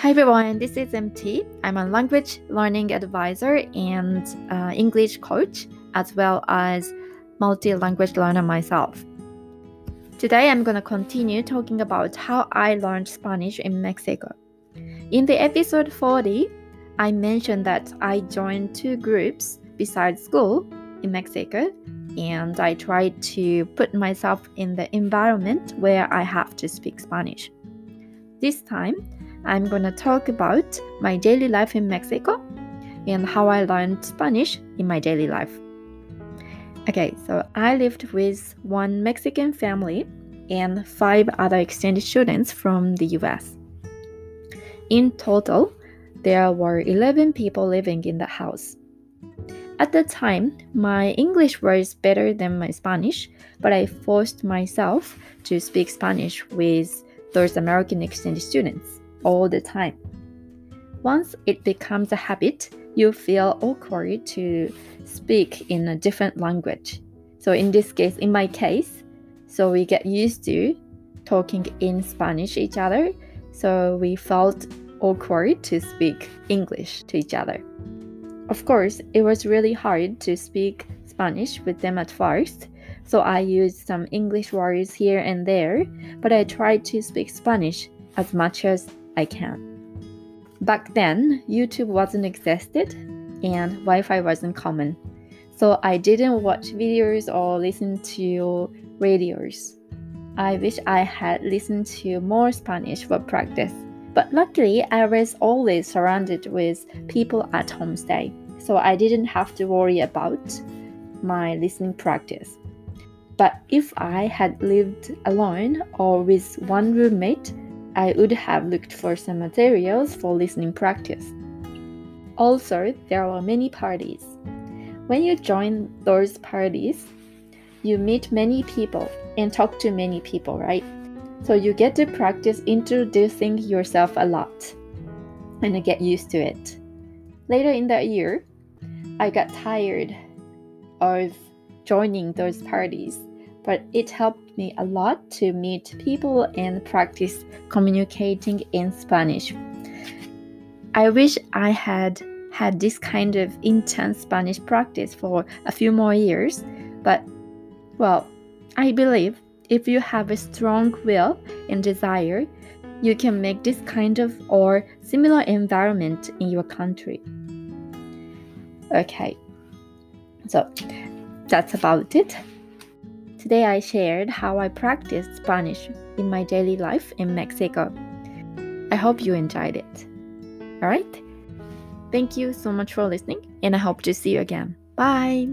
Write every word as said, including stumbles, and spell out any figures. Hi everyone, this is M T. I'm a language learning advisor and uh, English coach, as well as multi-language learner myself. Today I'm going to continue talking about how I learned Spanish in Mexico. In the episode forty, I mentioned that I joined two groups besides school in Mexico, and I tried to put myself in the environment where I have to speak Spanish. This time, I'm going to talk about my daily life in Mexico and how I learned Spanish in my daily life. Okay, so I lived with one Mexican family and five other exchange students from the U S. In total, there were eleven people living in the house. At the time, my English was better than my Spanish, but I forced myself to speak Spanish with those American exchange students all the time. Once it becomes a habit, you feel awkward to speak in a different language. So in this case, in my case, so we get used to talking in Spanish to each other, so we felt awkward to speak English to each other. Of course, it was really hard to speak Spanish with them at first, so I used some English words here and there, but I tried to speak Spanish as much as I can. Back then, YouTube wasn't existed and Wi-Fi wasn't common, so I didn't watch videos or listen to radios. I wish I had listened to more Spanish for practice, but luckily I was always surrounded with people at homestay, so I didn't have to worry about my listening practice. But if I had lived alone or with one roommate, I would have looked for some materials for listening practice. Also, there were many parties. When you join those parties, you meet many people and talk to many people, right? So you get to practice introducing yourself a lot and you get used to it. Later in that year, I got tired of joining those parties, but it helped me a lot to meet people and practice communicating in Spanish. I wish I had had this kind of intense Spanish practice for a few more years, but, well, I believe if you have a strong will and desire, you can make this kind of or similar environment in your country. Okay, so that's about it. Today I shared how I practiced Spanish in my daily life in Mexico. I hope you enjoyed it. Alright? Thank you so much for listening, and I hope to see you again. Bye!